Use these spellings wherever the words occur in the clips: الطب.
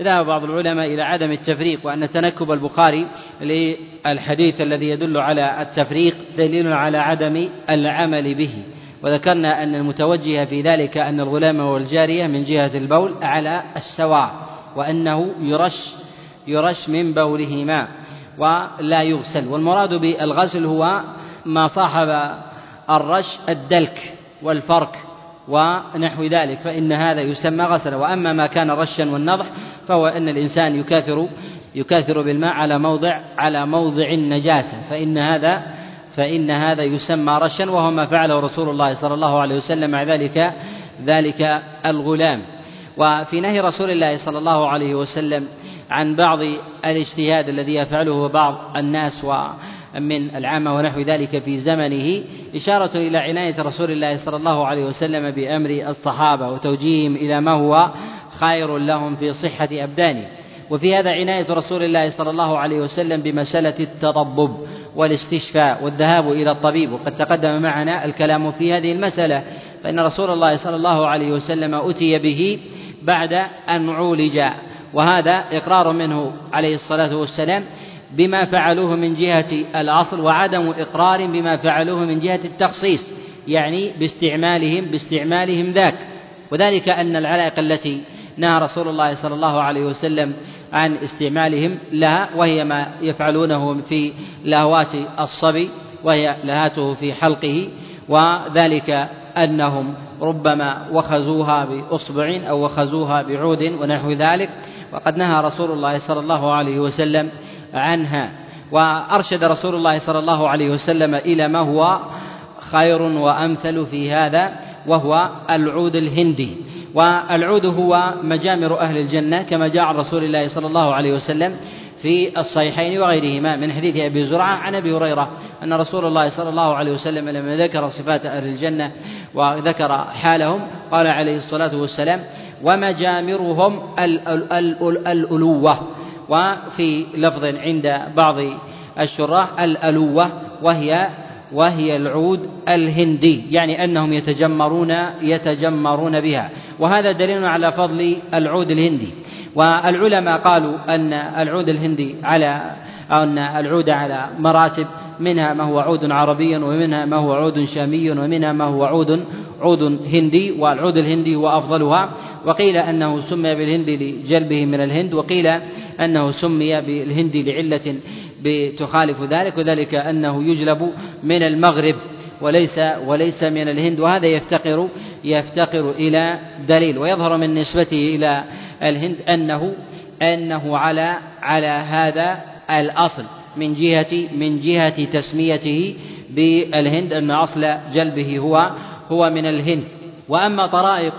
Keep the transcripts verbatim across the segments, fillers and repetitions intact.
ذهب بعض العلماء إلى عدم التفريق، وأن تنكب البخاري للحديث الذي يدل على التفريق دليل على عدم العمل به. وذكرنا أن المتوجه في ذلك أن الغلام والجارية من جهة البول على السواء، وأنه يرش يرش من بولهما ولا يغسل. والمراد بالغسل هو ما صاحب الرش، الدلك والفرك ونحو ذلك، فإن هذا يسمى غسلا. وأما ما كان رشا والنضح فهو أن الإنسان يكاثر يكاثر بالماء على موضع على موضع النجاسة، فإن هذا فإن هذا يسمى رشا، وهو ما فعله رسول الله صلى الله عليه وسلم مع ذلك ذلك الغلام. وفي نهي رسول الله صلى الله عليه وسلم عن بعض الاجتهاد الذي يفعله بعض الناس ومن العامة ونحو ذلك في زمنه إشارة إلى عناية رسول الله صلى الله عليه وسلم بأمر الصحابة وتوجيههم إلى ما هو خير لهم في صحة أبدانه. وفي هذا عناية رسول الله صلى الله عليه وسلم بمسألة التطبب والاستشفاء والذهاب إلى الطبيب، وقد تقدم معنا الكلام في هذه المسألة، فإن رسول الله صلى الله عليه وسلم أتي به بعد أن عولج، وهذا إقرار منه عليه الصلاة والسلام بما فعلوه من جهة الأصل، وعدم إقرار بما فعلوه من جهة التخصيص، يعني باستعمالهم باستعمالهم ذاك. وذلك أن العلائق التي نهى رسول الله صلى الله عليه وسلم عن استعمالهم لها، وهي ما يفعلونه في لهوات الصبي وهي لهاته في حلقه، وذلك أنهم ربما وخزوها بأصبع أو وخزوها بعود ونحو ذلك، وقد نهى رسول الله صلى الله عليه وسلم عنها. وأرشد رسول الله صلى الله عليه وسلم إلى ما هو خير وأمثل في هذا، وهو العود الهندي. والعود هو مجامر أهل الجنة، كما جاء عن رسول الله صلى الله عليه وسلم في الصحيحين وغيرهما من حديث أبي زرعة عن أبي هريرة أن رسول الله صلى الله عليه وسلم لما ذكر صفات أهل الجنة وذكر حالهم قال عليه الصلاة والسلام: ومجامرهم الألوة. وفي لفظ عند بعض الشراح الألوة، وهي وهي العود الهندي، يعني أنهم يتجمرون يتجمرون بها، وهذا دليل على فضل العود الهندي. والعلماء قالوا أن العود الهندي على أن العود على مراتب، منها ما هو عود عربي، ومنها ما هو عود شامي، ومنها ما هو عود عود هندي، والعود الهندي هو أفضلها. وقيل أنه سمي بالهندي لجلبه من الهند، وقيل أنه سمي بالهندي لعلة بتخالف ذلك، وذلك أنه يجلب من المغرب وليس وليس من الهند، وهذا يفتقر يفتقر إلى دليل. ويظهر من نسبته إلى الهند أنه أنه على على هذا الأصل من جهة من جهة تسميته بالهند، أن أصل جلبه هو هو من الهند. وأما طرائق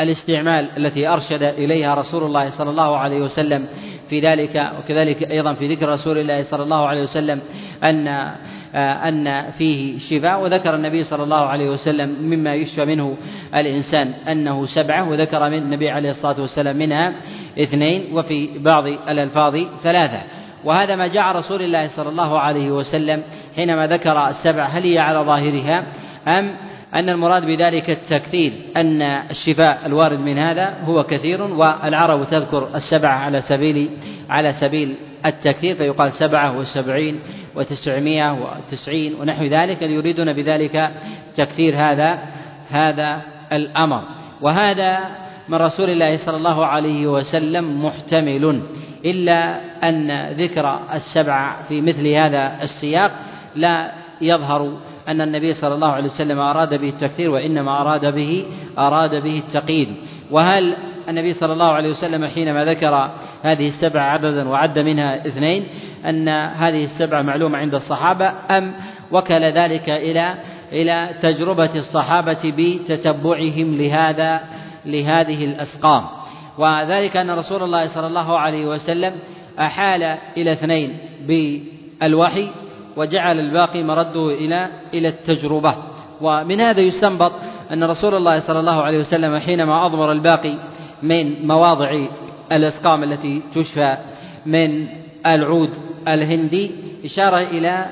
الاستعمال التي أرشد إليها رسول الله صلى الله عليه وسلم في ذلك، وكذلك أيضا في ذكر رسول الله صلى الله عليه وسلم أن أن فيه شفاء، وذكر النبي صلى الله عليه وسلم مما يشفى منه الإنسان أنه سبعة، وذكر من النبي عليه الصلاة والسلام منها اثنين، وفي بعض الألفاظ ثلاثة. وهذا ما جاء رسول الله صلى الله عليه وسلم حينما ذكر السبع، هل هي على ظاهرها أم أن المراد بذلك التكثير، أن الشفاء الوارد من هذا هو كثير، والعرب تذكر السبعة على سبيل على سبيل التكثير، فيقال سبعة وسبعين وتسعمائة وتسعين ونحو ذلك، يريدون بذلك تكثير هذا هذا الأمر. وهذا من رسول الله صلى الله عليه وسلم محتمل، إلا أن ذكر السبعة في مثل هذا السياق لا يظهر أن النبي صلى الله عليه وسلم أراد به التكثير، وإنما أراد به أراد به التقييد. وهل النبي صلى الله عليه وسلم حينما ذكر هذه السبعة عددا وعد منها اثنين أن هذه السبعة معلومة عند الصحابة، أم وكل ذلك إلى إلى تجربة الصحابة بتتبعهم لهذا لهذه الأسقام؟ وذلك أن رسول الله صلى الله عليه وسلم أحال إلى اثنين بالوحي، وجعل الباقي مرده إلى إلى التجربة. ومن هذا يستنبط أن رسول الله صلى الله عليه وسلم حينما أضمر الباقي من مواضع الأسقام التي تشفى من العود الهندي إشارة إلى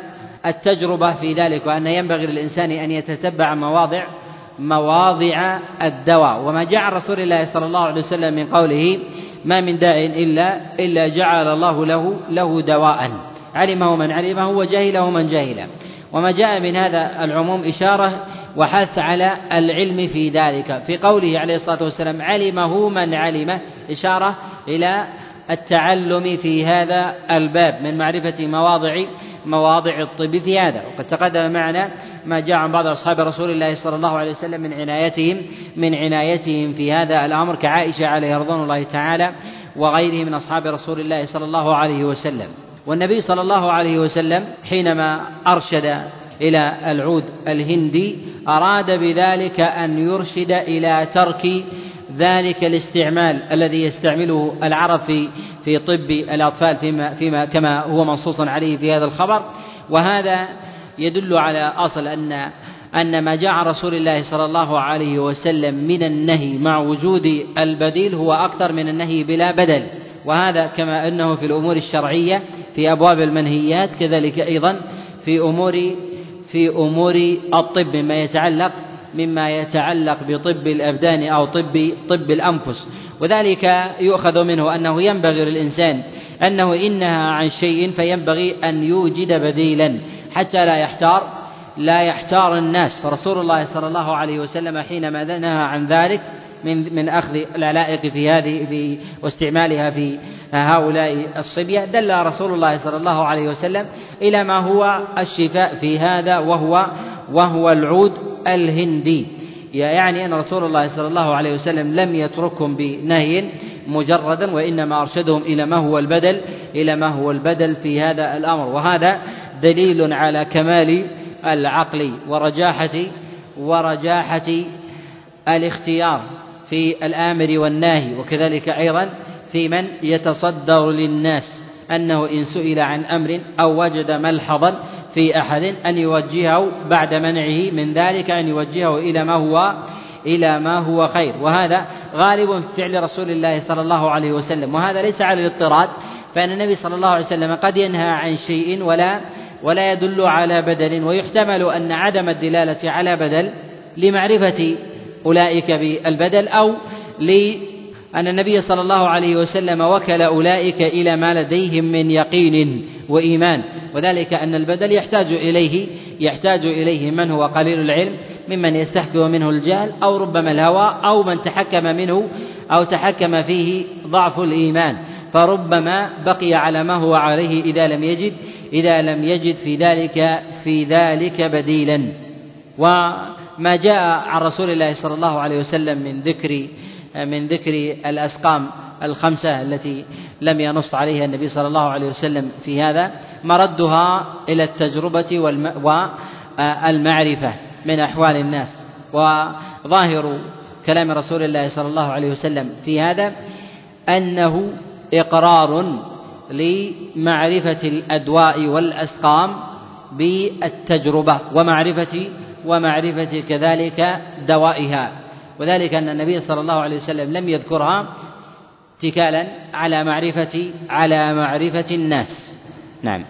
التجربة في ذلك، وأن ينبغي للإنسان أن يتتبع مواضع مواضع الدواء. وما جاء رسول الله صلى الله عليه وسلم من قوله: ما من داء إلا إلا جعل الله له له دواء علمه من علمه وجهله من جهله. وما جاء من هذا العموم إشارة وحث على العلم في ذلك، في قوله عليه الصلاة والسلام علمه من علمه، إشارة إلى التعلم في هذا الباب من معرفة مواضع مواضع الطب في هذا. وقد تقدم معنا ما جاء عن بعض أصحاب رسول الله صلى الله عليه وسلم من عنايتهم من عنايتهم في هذا الأمر، كعائشة عليه رضوان الله تعالى وغيره من أصحاب رسول الله صلى الله عليه وسلم. والنبي صلى الله عليه وسلم حينما أرشد إلى العود الهندي أراد بذلك أن يرشد إلى ترك ذلك الاستعمال الذي يستعمله العرب في في طب الأطفال فيما, فيما كما هو منصوص عليه في هذا الخبر. وهذا يدل على أصل أن أن ما جاء رسول الله صلى الله عليه وسلم من النهي مع وجود البديل هو أكثر من النهي بلا بدل. وهذا كما أنه في الأمور الشرعية في أبواب المنهيات كذلك أيضا في أمور في أمور الطب مما يتعلق مما يتعلق بطب الأبدان أو طب طب الأنفس. وذلك يؤخذ منه أنه ينبغي للإنسان أنه إنها عن شيء فينبغي أن يوجد بديلا حتى لا يحتار لا يحتار الناس. فرسول الله صلى الله عليه وسلم حينما نهى عن ذلك من من أخذ العلائق في هذه في واستعمالها في هؤلاء الصبية دل رسول الله صلى الله عليه وسلم إلى ما هو الشفاء في هذا وهو وهو العود الهندي. يعني أن رسول الله صلى الله عليه وسلم لم يتركهم بنهي مجردا، وإنما أرشدهم إلى ما هو البدل إلى ما هو البدل في هذا الأمر. وهذا دليل على كمال العقل ورجاحة ورجاحة الاختيار في الآمر والناهي، وكذلك أيضا في من يتصدر للناس أنه إن سئل عن أمر أو وجد ملحظا في أحد أن يوجهه بعد منعه من ذلك أن يوجهه إلى ما هو إلى ما هو خير. وهذا غالب في فعل رسول الله صلى الله عليه وسلم، وهذا ليس على الاضطراد، فإن النبي صلى الله عليه وسلم قد ينهى عن شيء ولا ولا يدل على بدل، ويحتمل أن عدم الدلالة على بدل لمعرفة أولئك بالبدل أو لأن النبي صلى الله عليه وسلم وكل أولئك إلى ما لديهم من يقين وإيمان، وذلك أن البدل يحتاج إليه يحتاج إليه من هو قليل العلم ممن يستحكم منه الجهل أو ربما الهوى أو من تحكم منه أو تحكم فيه ضعف الإيمان، فربما بقي على ما هو عليه إذا لم يجد إذا لم يجد في ذلك في ذلك بديلا. وما جاء عن رسول الله صلى الله عليه وسلم من ذكر من ذكر الأسقام الخمسة التي لم ينص عليها النبي صلى الله عليه وسلم في هذا مردها إلى التجربة والمعرفة من أحوال الناس. وظاهر كلام رسول الله صلى الله عليه وسلم في هذا أنه إقرار لمعرفة الأدواء والأسقام بالتجربة ومعرفة ومعرفة كذلك دوائها، وذلك أن النبي صلى الله عليه وسلم لم يذكرها اتكالا على معرفة على معرفة الناس. نعم.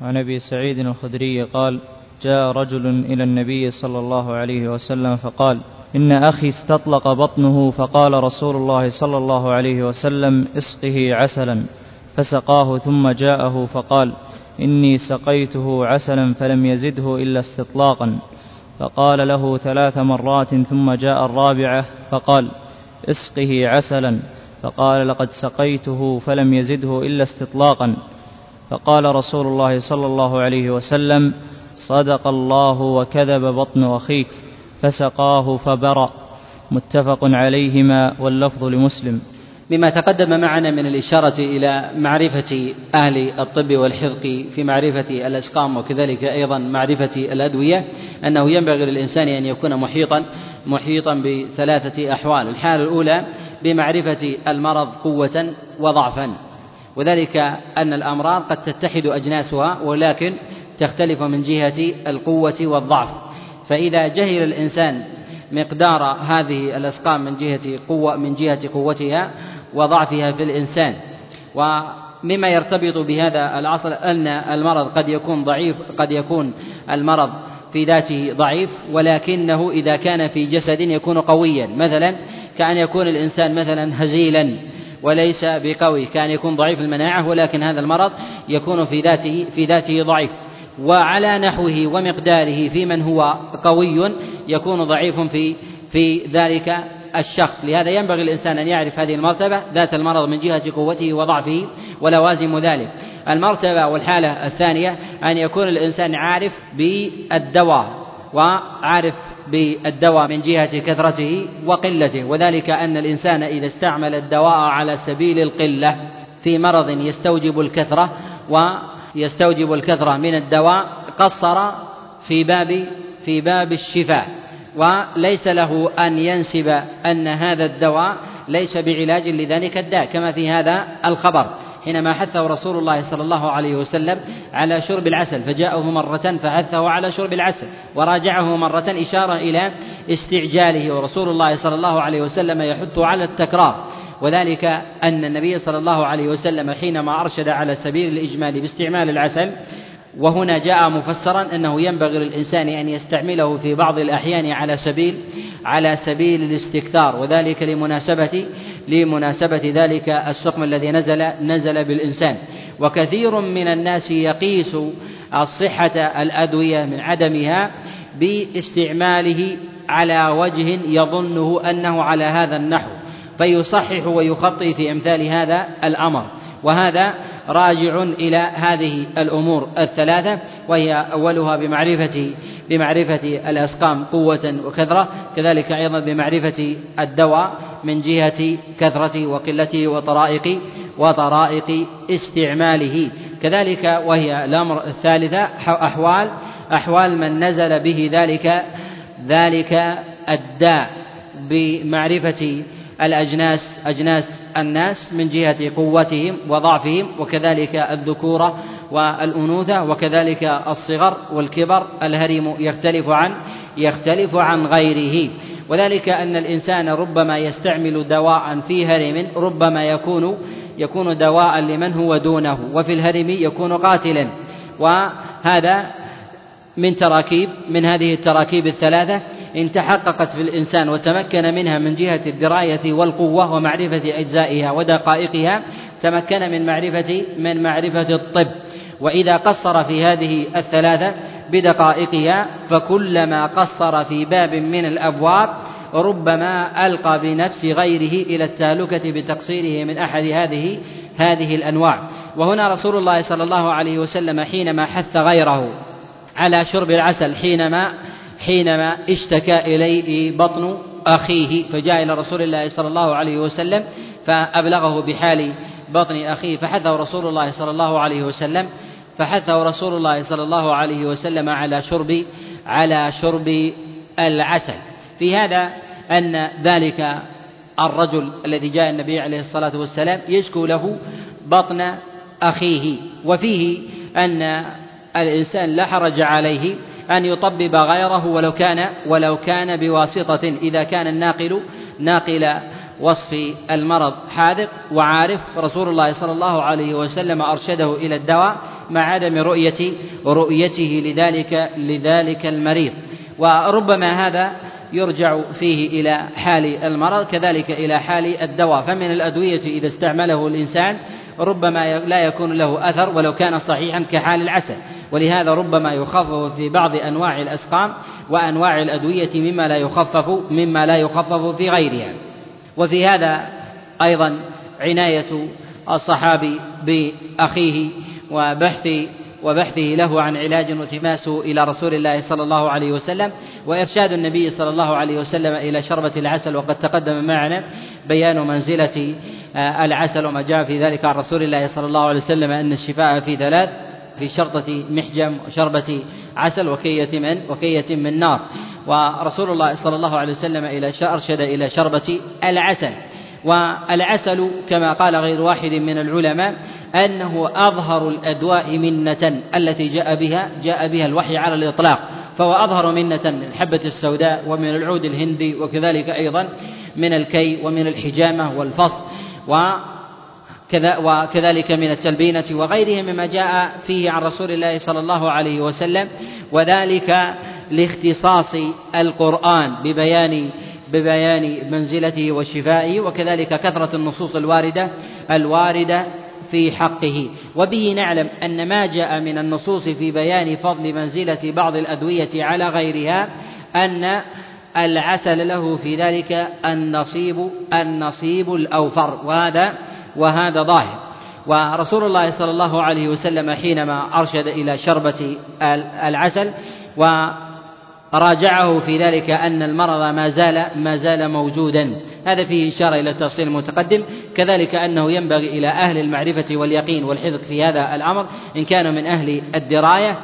عن أبي سعيد الخدري قال جاء رجل إلى النبي صلى الله عليه وسلم فقال إن أخي استطلق بطنه فقال رسول الله صلى الله عليه وسلم اسقه عسلا، فسقاه ثم جاءه فقال إني سقيته عسلا فلم يزده إلا استطلاقا، فقال له ثلاث مرات ثم جاء الرابعة فقال اسقه عسلا، فقال لقد سقيته فلم يزده إلا استطلاقا، فقال رسول الله صلى الله عليه وسلم صدق الله وكذب بطن أخيك، فسقاه فبرأ. متفق عليهما واللفظ لمسلم. مما تقدم معنا من الإشارة إلى معرفة أهل الطب والحذق في معرفة الأسقام وكذلك أيضا معرفة الأدوية أنه ينبغي للإنسان أن يكون محيطا محيطا بثلاثة أحوال. الحالة الأولى بمعرفة المرض قوة وضعفا، وذلك أن الأمراض قد تتحد أجناسها ولكن تختلف من جهة القوة والضعف، فإذا جهل الإنسان مقدار هذه الأسقام من جهة قوة من جهة قوتها وضعفها في الإنسان. ومما يرتبط بهذا الأصل أن المرض قد يكون ضعيف قد يكون المرض في ذاته ضعيف ولكنه إذا كان في جسد يكون قويا، مثلا كأن يكون الإنسان مثلا هزيلا وليس بقوي، كان يكون ضعيف المناعة، ولكن هذا المرض يكون في ذاته في ذاته ضعيف. وعلى نحوه ومقداره في من هو قوي يكون ضعيف في في ذلك الشخص. لهذا ينبغي الإنسان أن يعرف هذه المرتبة ذات المرض من جهة قوته وضعفه ولوازم ذلك. المرتبة والحالة الثانية أن يكون الإنسان عارف بالدواء، وعارف بالدواء من جهة كثرته وقلته، وذلك أن الإنسان إذا استعمل الدواء على سبيل القلة في مرض يستوجب الكثرة ويستوجب الكثرة من الدواء قصر في باب في باب الشفاء، وليس له أن ينسب أن هذا الدواء ليس بعلاج لذلك الداء، كما في هذا الخبر حينما حثه رسول الله صلى الله عليه وسلم على شرب العسل، فجاءه مرة فحثه على شرب العسل وراجعه مرة إشارة إلى استعجاله، ورسول الله صلى الله عليه وسلم يحث على التكرار، وذلك أن النبي صلى الله عليه وسلم حينما أرشد على سبيل الإجمال باستعمال العسل، وهنا جاء مفسرا أنه ينبغي للإنسان أن يستعمله في بعض الأحيان على سبيل على سبيل الاستكثار، وذلك لمناسبة لمناسبة ذلك السقم الذي نزل نزل بالإنسان. وكثير من الناس يقيس الصحة الأدوية من عدمها باستعماله على وجه يظنه أنه على هذا النحو، فيصحح ويخطئ في أمثال هذا الأمر، وهذا راجع إلى هذه الأمور الثلاثة، وهي أولها بمعرفة بمعرفة الأسقام قوة وكثرة، كذلك أيضا بمعرفة الدواء من جهة كثرته وقلته وطرائق وطرائق استعماله، كذلك وهي الأمر الثالثة أحوال أحوال من نزل به ذلك ذلك الداء، بمعرفة الأجناس أجناس الناس من جهة قوتهم وضعفهم، وكذلك الذكورة والأنوثة، وكذلك الصغر والكبر، الهرم يختلف عن يختلف عن غيره، وذلك أن الإنسان ربما يستعمل دواء في هرم ربما يكون يكون دواء لمن هو دونه، وفي الهرم يكون قاتلا، وهذا من تراكيب من هذه التراكيب الثلاثة إن تحققت في الإنسان وتمكن منها من جهة الدراية والقوة ومعرفة أجزائها ودقائقها، تمكن من معرفة من معرفة الطب. وإذا قصر في هذه الثلاثة بدقائقها، فكلما قصر في باب من الأبواب ربما ألقى بنفس غيره إلى التهلكة بتقصيره من أحد هذه هذه الأنواع. وهنا رسول الله صلى الله عليه وسلم حينما حث غيره على شرب العسل حينما حينما اشتكى إليه بطن أخيه، فجاء إلى رسول الله صلى الله عليه وسلم فأبلغه بحال بطن أخيه، فحثه رسول الله صلى الله عليه وسلم فحثه رسول الله صلى الله عليه وسلم على شرب على شرب العسل. في هذا أن ذلك الرجل الذي جاء النبي عليه الصلاة والسلام يشكو له بطن أخيه، وفيه أن الإنسان لا حرج عليه أن يطبب غيره ولو كان ولو كان بواسطة، إذا كان الناقل ناقل وصف المرض حاذق وعارف. رسول الله صلى الله عليه وسلم أرشده إلى الدواء مع عدم رؤية رؤيته لذلك لذلك المريض، وربما هذا يرجع فيه إلى حال المرض كذلك إلى حال الدواء. فمن الأدوية إذا استعمله الإنسان ربما لا يكون له أثر ولو كان صحيحا كحال العسل، ولهذا ربما يخفف في بعض أنواع الأسقام وأنواع الأدوية مما لا يخفف مما لا يخفف في غيرها. وفي هذا أيضا عناية الصحابي بأخيه وبحث وبحثه له عن علاج وتماسه إلى رسول الله صلى الله عليه وسلم، وإرشاد النبي صلى الله عليه وسلم إلى شربة العسل. وقد تقدم معنا بيان منزلة العسل وما جاء في ذلك عن رسول الله صلى الله عليه وسلم أن الشفاء في ثلاث، في شرطة محجم وشربة عسل وكية من وكية من نار. ورسول الله صلى الله عليه وسلم إلى أرشد إلى شربة العسل. والعسل كما قال غير واحد من العلماء أنه أظهر الأدواء منة التي جاء بها جاء بها الوحي على الإطلاق، فهو أظهر منة من الحبة السوداء ومن العود الهندي، وكذلك أيضا من الكي ومن الحجامة والفصل و وكذلك من التلبينة وغيره مما جاء فيه عن رسول الله صلى الله عليه وسلم، وذلك لاختصاص القرآن ببيان ببيان منزلته وشفائه، وكذلك كثرة النصوص الواردة الواردة في حقه. وبه نعلم أن ما جاء من النصوص في بيان فضل منزلة بعض الأدوية على غيرها أن العسل له في ذلك النصيب النصيب الأوفر، وهذا وهذا ظاهر. ورسول الله صلى الله عليه وسلم حينما أرشد إلى شربة العسل وراجعه في ذلك أن المرض ما زال ما زال موجودا، هذا فيه إشارة إلى التفصيل المتقدم. كذلك أنه ينبغي إلى أهل المعرفة واليقين والحذق في هذا الأمر إن كانوا من أهل الدراية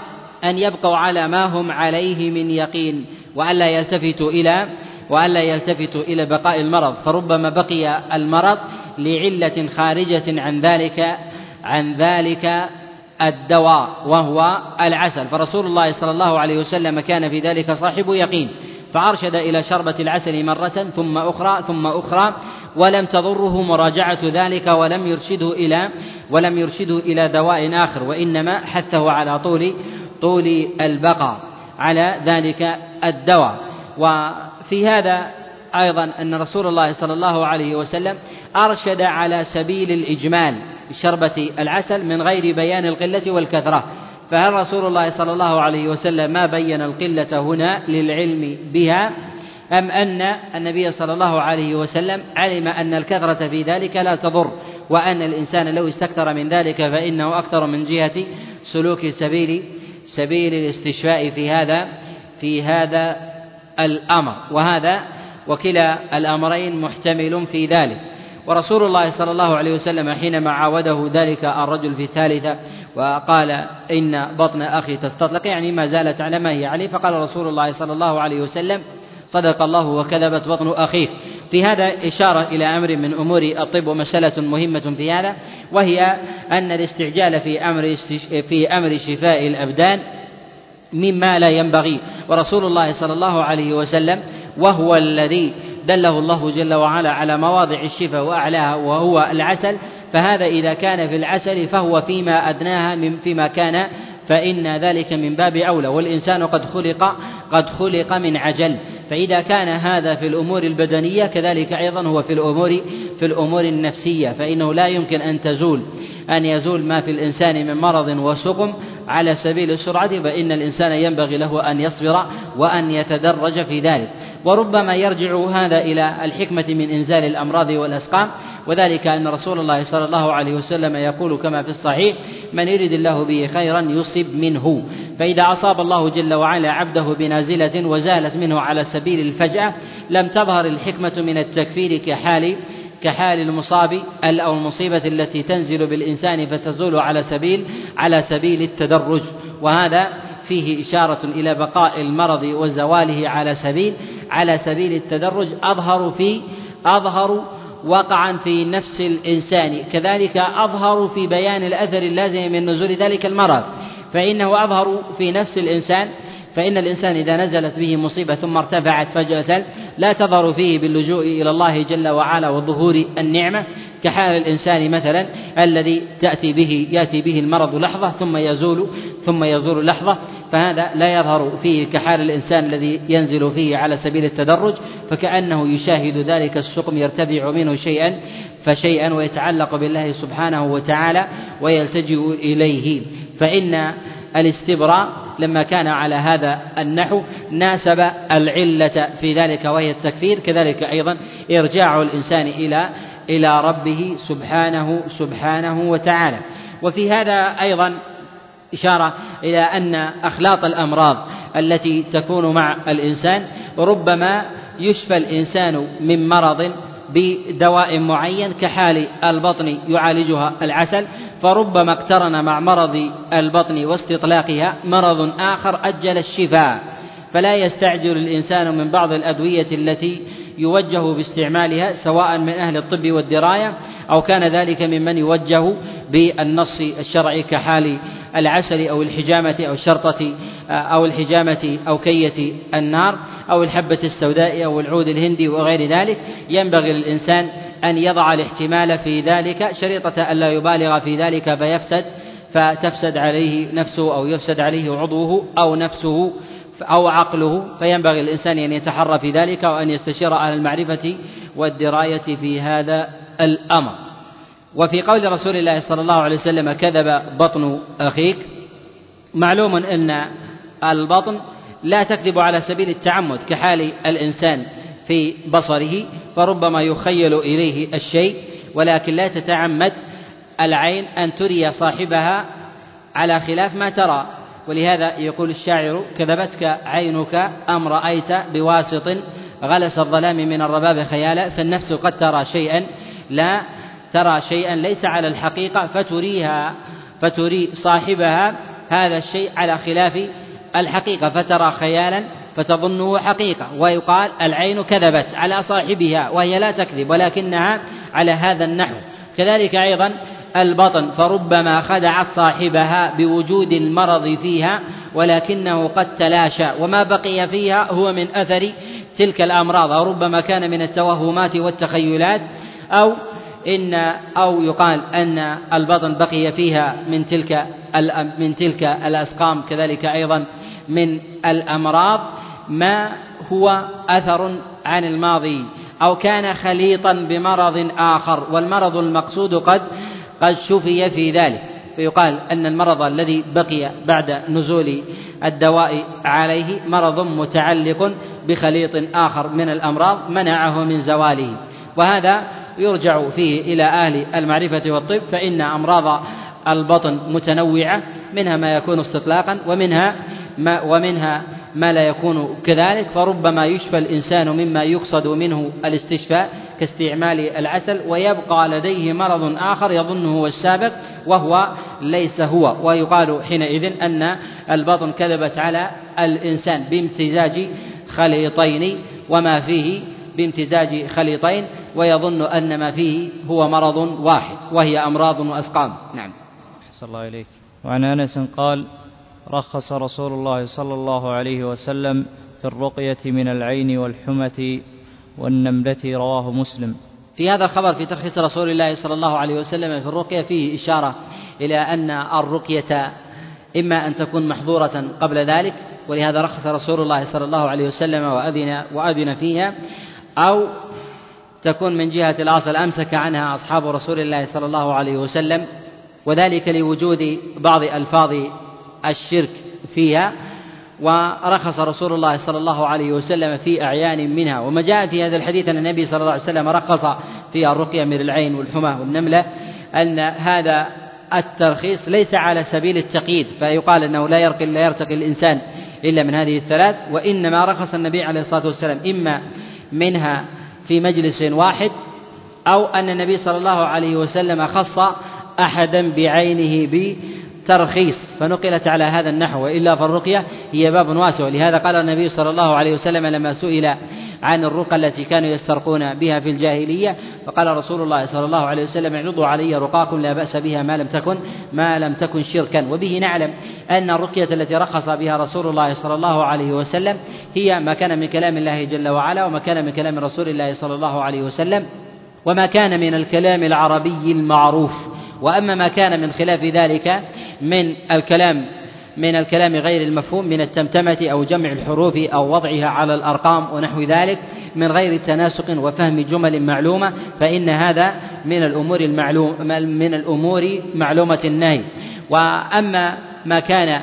أن يبقوا على ما هم عليه من يقين، وألا يلتفتوا إلى وألا يلتفتوا إلى بقاء المرض، فربما بقي المرض لعلة خارجة عن ذلك عن ذلك الدواء وهو العسل. فرسول الله صلى الله عليه وسلم كان في ذلك صاحب يقين، فأرشد إلى شربة العسل مرة ثم أخرى ثم أخرى، ولم تضره مراجعة ذلك، ولم يرشده إلى ولم يرشده إلى دواء آخر، وإنما حثه على طول طول البقاء على ذلك الدواء. وفي هذا أيضا أن رسول الله صلى الله عليه وسلم أرشد على سبيل الإجمال بشربة العسل من غير بيان القلة والكثرة، فهل رسول الله صلى الله عليه وسلم ما بين القلة هنا للعلم بها، أم أن النبي صلى الله عليه وسلم علم أن الكثرة في ذلك لا تضر، وأن الإنسان لو استكثر من ذلك فإنه أكثر من جهة سلوك سبيل سبيل الاستشفاء في هذا في هذا الأمر، وهذا وكلا الأمرين محتمل في ذلك. ورسول الله صلى الله عليه وسلم حينما عاوده ذلك الرجل في الثالثة وقال إن بطن أخي تستطلق، يعني ما زالت على ما هي عليه، فقال رسول الله صلى الله عليه وسلم صدق الله وكذبت بطن أخيك. في هذا إشارة إلى أمر من أمور الطب ومسألة مهمة في هذا، وهي أن الاستعجال في أمر في أمر شفاء الأبدان مما لا ينبغي. ورسول الله صلى الله عليه وسلم وهو الذي دله الله جل وعلا على مواضع الشفاء وأعلاها وهو العسل، فهذا إذا كان في العسل فهو فيما أدناها من فيما كان فإن ذلك من باب أولى، والإنسان قد خلق قد خلق من عجل، فإذا كان هذا في الأمور البدنية كذلك أيضا هو في الأمور في الأمور النفسية، فإنه لا يمكن أن تزول أن يزول ما في الإنسان من مرض وسقم على سبيل السرعة، فإن الإنسان ينبغي له أن يصبر وأن يتدرج في ذلك. وربما يرجع هذا إلى الحكمة من إنزال الأمراض والأسقام، وذلك أن رسول الله صلى الله عليه وسلم يقول كما في الصحيح من يرد الله به خيرا يصب منه، فإذا أصاب الله جل وعلا عبده بنازلة وزالت منه على سبيل الفجأة لم تظهر الحكمة من التكفير كحال كحال المصاب أو المصيبة التي تنزل بالإنسان فتزول على سبيل على سبيل التدرج، وهذا فيه إشارة إلى بقاء المرض وزواله على سبيل على سبيل التدرج أظهر في أظهر وقعا في نفس الإنسان، كذلك أظهر في بيان الأثر اللازم من نزول ذلك المرض، فإنه أظهر في نفس الإنسان، فإن الإنسان إذا نزلت به مصيبة ثم ارتفعت فجأة لا تظهر فيه باللجوء إلى الله جل وعلا وظهور النعمة، كحال الإنسان مثلا الذي تأتي به يأتي به المرض لحظة ثم يزول ثم يزول لحظة، فهذا لا يظهر فيه كحال الإنسان الذي ينزل فيه على سبيل التدرج، فكأنه يشاهد ذلك السقم يرتفع منه شيئا فشيئا ويتعلق بالله سبحانه وتعالى ويلتجئ إليه. فإن الاستبراء لما كان على هذا النحو ناسب العلة في ذلك وهي التكفير، كذلك أيضا إرجاع الإنسان إلى إلى ربه سبحانه سبحانه وتعالى. وفي هذا أيضا إشارة إلى أن أخلاط الأمراض التي تكون مع الإنسان ربما يشفى الإنسان من مرض بدواء معين كحال البطن يعالجها العسل، فربما اقترن مع مرض البطن واستطلاقها مرض آخر أجل الشفاء، فلا يستعجل الإنسان من بعض الأدوية التي يوجه باستعمالها سواء من أهل الطب والدراية أو كان ذلك ممن يوجه بالنص الشرعي كحال العسل أو الحجامة أو الشرطة أو الحجامة أو كية النار أو الحبة السوداء أو العود الهندي وغير ذلك. ينبغي للإنسان أن يضع الاحتمال في ذلك شريطة ألا يبالغ في ذلك فيفسد فتفسد عليه نفسه أو يفسد عليه عضوه أو نفسه أو عقله، فينبغي الإنسان أن يتحرى في ذلك وأن يستشير أهل المعرفة والدراية في هذا الأمر. وفي قول رسول الله صلى الله عليه وسلم كذب بطن أخيك، معلوم أن البطن لا تكذب على سبيل التعمد كحال الإنسان في بصره، فربما يخيل إليه الشيء، ولكن لا تتعمد العين أن تري صاحبها على خلاف ما ترى، ولهذا يقول الشاعر كذبتك عينك أم رأيت بواسط غلس الظلام من الرباب خيالا، فالنفس قد ترى شيئا لا ترى شيئا ليس على الحقيقة فتريها فتري صاحبها هذا الشيء على خلاف الحقيقة، فترى خيالا فتظنه حقيقة، ويقال العين كذبت على صاحبها وهي لا تكذب ولكنها على هذا النحو. كذلك أيضا البطن، فربما خدعت صاحبها بوجود المرض فيها ولكنه قد تلاشى، وما بقي فيها هو من أثر تلك الأمراض، وربما كان من التوهمات والتخيلات، أو إن أو يقال أن البطن بقي فيها من تلك من تلك الأسقام، كذلك أيضا من الأمراض ما هو أثر عن الماضي أو كان خليطا بمرض آخر، والمرض المقصود قد قد شفي في ذلك، فيقال أن المرض الذي بقي بعد نزول الدواء عليه مرض متعلق بخليط آخر من الأمراض منعه من زواله. وهذا يرجع فيه إلى أهل المعرفة والطب، فإن أمراض البطن متنوعة، منها ما يكون استطلاقا ومنها ما, ومنها ما لا يكون كذلك، فربما يشفى الإنسان مما يقصد منه الاستشفاء كاستعمال العسل، ويبقى لديه مرض آخر يظنه هو السابق وهو ليس هو، ويقال حينئذ أن البطن كذبت على الإنسان بامتزاج خليطين وما فيه بامتزاج خليطين، ويظن أن ما فيه هو مرض واحد وهي أمراض وأسقام. نعم. أحسن الله إليك. وعن أنس قال رخص رسول الله صلى الله عليه وسلم في الرقية من العين والحمة والنملة، رواه مسلم. في هذا الخبر في ترخيص رسول الله صلى الله عليه وسلم في الرقية فيه إشارة إلى أن الرقية إما أن تكون محظورة قبل ذلك، ولهذا رخص رسول الله صلى الله عليه وسلم وأذن, وأذن فيها، أو تكون من جهة الأصل أمسك عنها أصحاب رسول الله صلى الله عليه وسلم، وذلك لوجود بعض ألفاظ الشرك فيها، ورخص رسول الله صلى الله عليه وسلم في أعيان منها. وما جاء في هذا الحديث أن النبي صلى الله عليه وسلم رخص في الرقية من العين والحمى والنملة، أن هذا الترخيص ليس على سبيل التقييد، فيقال أنه لا يرقي لا يرتقي الإنسان إلا من هذه الثلاث، وإنما رخص النبي عليه الصلاة والسلام إما منها في مجلس واحد، أو أن النبي صلى الله عليه وسلم خص أحدا بعينه ب ترخيص فنقلت على هذا النحو، وإلا فالرقية هي باب واسع. لهذا قال النبي صلى الله عليه وسلم لما سئل عن الرقى التي كانوا يسترقون بها في الجاهلية، فقال رسول الله صلى الله عليه وسلم اعرضوا علي رقاكم لا بأس بها ما لم تكن ما لم تكن شركا. وبه نعلم أن الرقية التي رخص بها رسول الله صلى الله عليه وسلم هي ما كان من كلام الله جل وعلا، وما كان من كلام رسول الله صلى الله عليه وسلم، وما كان من الكلام العربي المعروف. وأما ما كان من خلاف ذلك من الكلام من الكلام غير المفهوم، من التمتمة أو جمع الحروف أو وضعها على الأرقام ونحو ذلك، من غير تناسق وفهم جمل معلومة، فإن هذا من الأمور المعلوم من الأمور معلومة النهي. وأما ما كان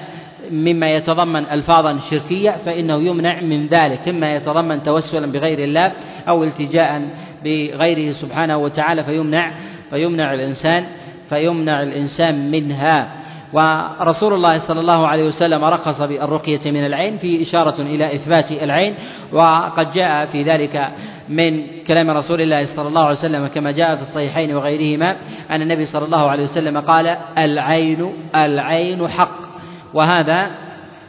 مما يتضمن ألفاظا شركية فإنه يمنع من ذلك، مما يتضمن توسلا بغير الله أو التجاء بغيره سبحانه وتعالى، فيمنع فيمنع الإنسان فيمنع الإنسان منها. ورسول الله صلى الله عليه وسلم رخص بالرقية من العين في إشارة إلى إثبات العين، وقد جاء في ذلك من كلام رسول الله صلى الله عليه وسلم كما جاء في الصحيحين وغيرهما أن النبي صلى الله عليه وسلم قال العين العين حق، وهذا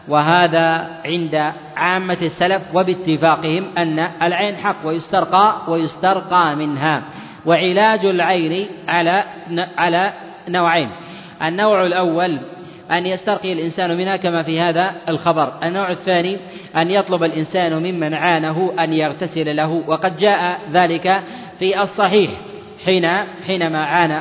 وهذا عند عامة السلف وباتفاقهم أن العين حق ويسترقى ويسترقى منها. وعلاج العين على على نوعين، النوع الأول أن يسترقي الإنسان منها كما في هذا الخبر، النوع الثاني أن يطلب الإنسان ممن عانه أن يغتسل له، وقد جاء ذلك في الصحيح حين حينما عانى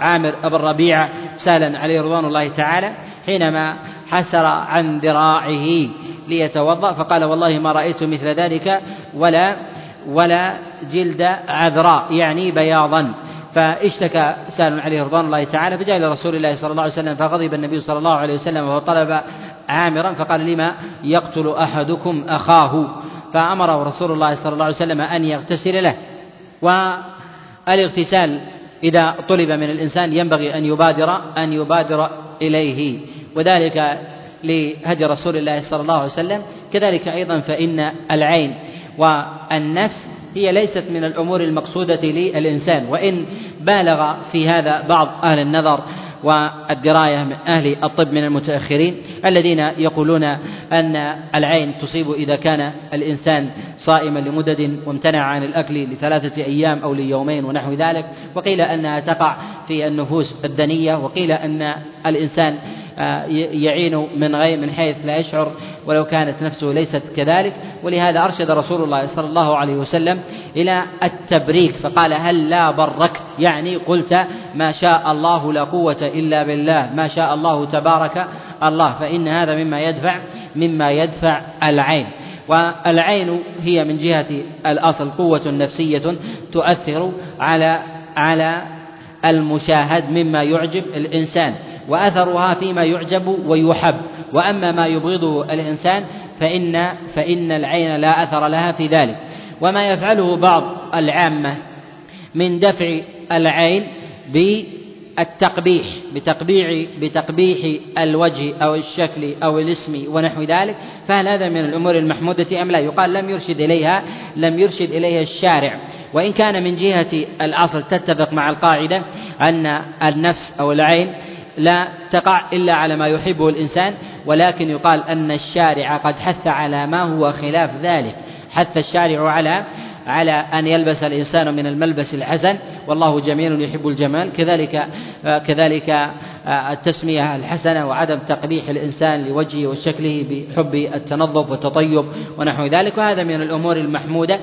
عامر بن ربيعة سالا عليه رضوان الله تعالى، حينما حسر عن ذراعه ليتوضأ، فقال والله ما رأيت مثل ذلك ولا ولا جلد عذراء يعني بياضا. فاشتكى سهل عليه رضوان الله تعالى، فجاء إلى رسول الله صلى الله عليه وسلم فغضب النبي صلى الله عليه وسلم وطلب عامرا فقال لما يقتل أحدكم أخاه، فأمره رسول الله صلى الله عليه وسلم أن يغتسل له. والاغتسال إذا طلب من الإنسان ينبغي أن يبادر أن يبادر إليه، وذلك لهدي رسول الله صلى الله عليه وسلم. كذلك أيضا فإن العين والنفس هي ليست من الأمور المقصودة للإنسان، وإن بالغ في هذا بعض أهل النظر والدراية من أهل الطب من المتأخرين الذين يقولون أن العين تصيب إذا كان الإنسان صائما لمدد وامتنع عن الأكل لثلاثة أيام أو ليومين ونحو ذلك، وقيل أنها تقع في النفوس الدنية، وقيل أن الإنسان يعين من غير من حيث لا يشعر ولو كانت نفسه ليست كذلك. ولهذا أرشد رسول الله صلى الله عليه وسلم إلى التبريك، فقال هل لا بركت، يعني قلت ما شاء الله لا قوة إلا بالله، ما شاء الله تبارك الله، فإن هذا مما يدفع مما يدفع العين. والعين هي من جهة الأصل قوة نفسية تؤثر على على المشاهد مما يعجب الإنسان، وأثرها فيما يعجب ويحب. وأما ما يبغضه الإنسان فإن فإن العين لا أثر لها في ذلك. وما يفعله بعض العامة من دفع العين بالتقبيح بتقبيح بتقبيح الوجه أو الشكل أو الاسم ونحو ذلك، فهل هذا من الأمور المحمودة أم لا؟ يقال لم يرشد إليها لم يرشد إليها الشارع، وإن كان من جهة الأصل تتفق مع القاعدة أن النفس أو العين لا تقع إلا على ما يحبه الإنسان، ولكن يقال أن الشارع قد حث على ما هو خلاف ذلك، حث الشارع على على أن يلبس الإنسان من الملبس الحسن، والله جميل يحب الجمال. كذلك كذلك التسمية الحسنة وعدم تقبيح الإنسان لوجهه وشكله بحب التنظف والتطيب ونحو ذلك، وهذا من الأمور المحمودة.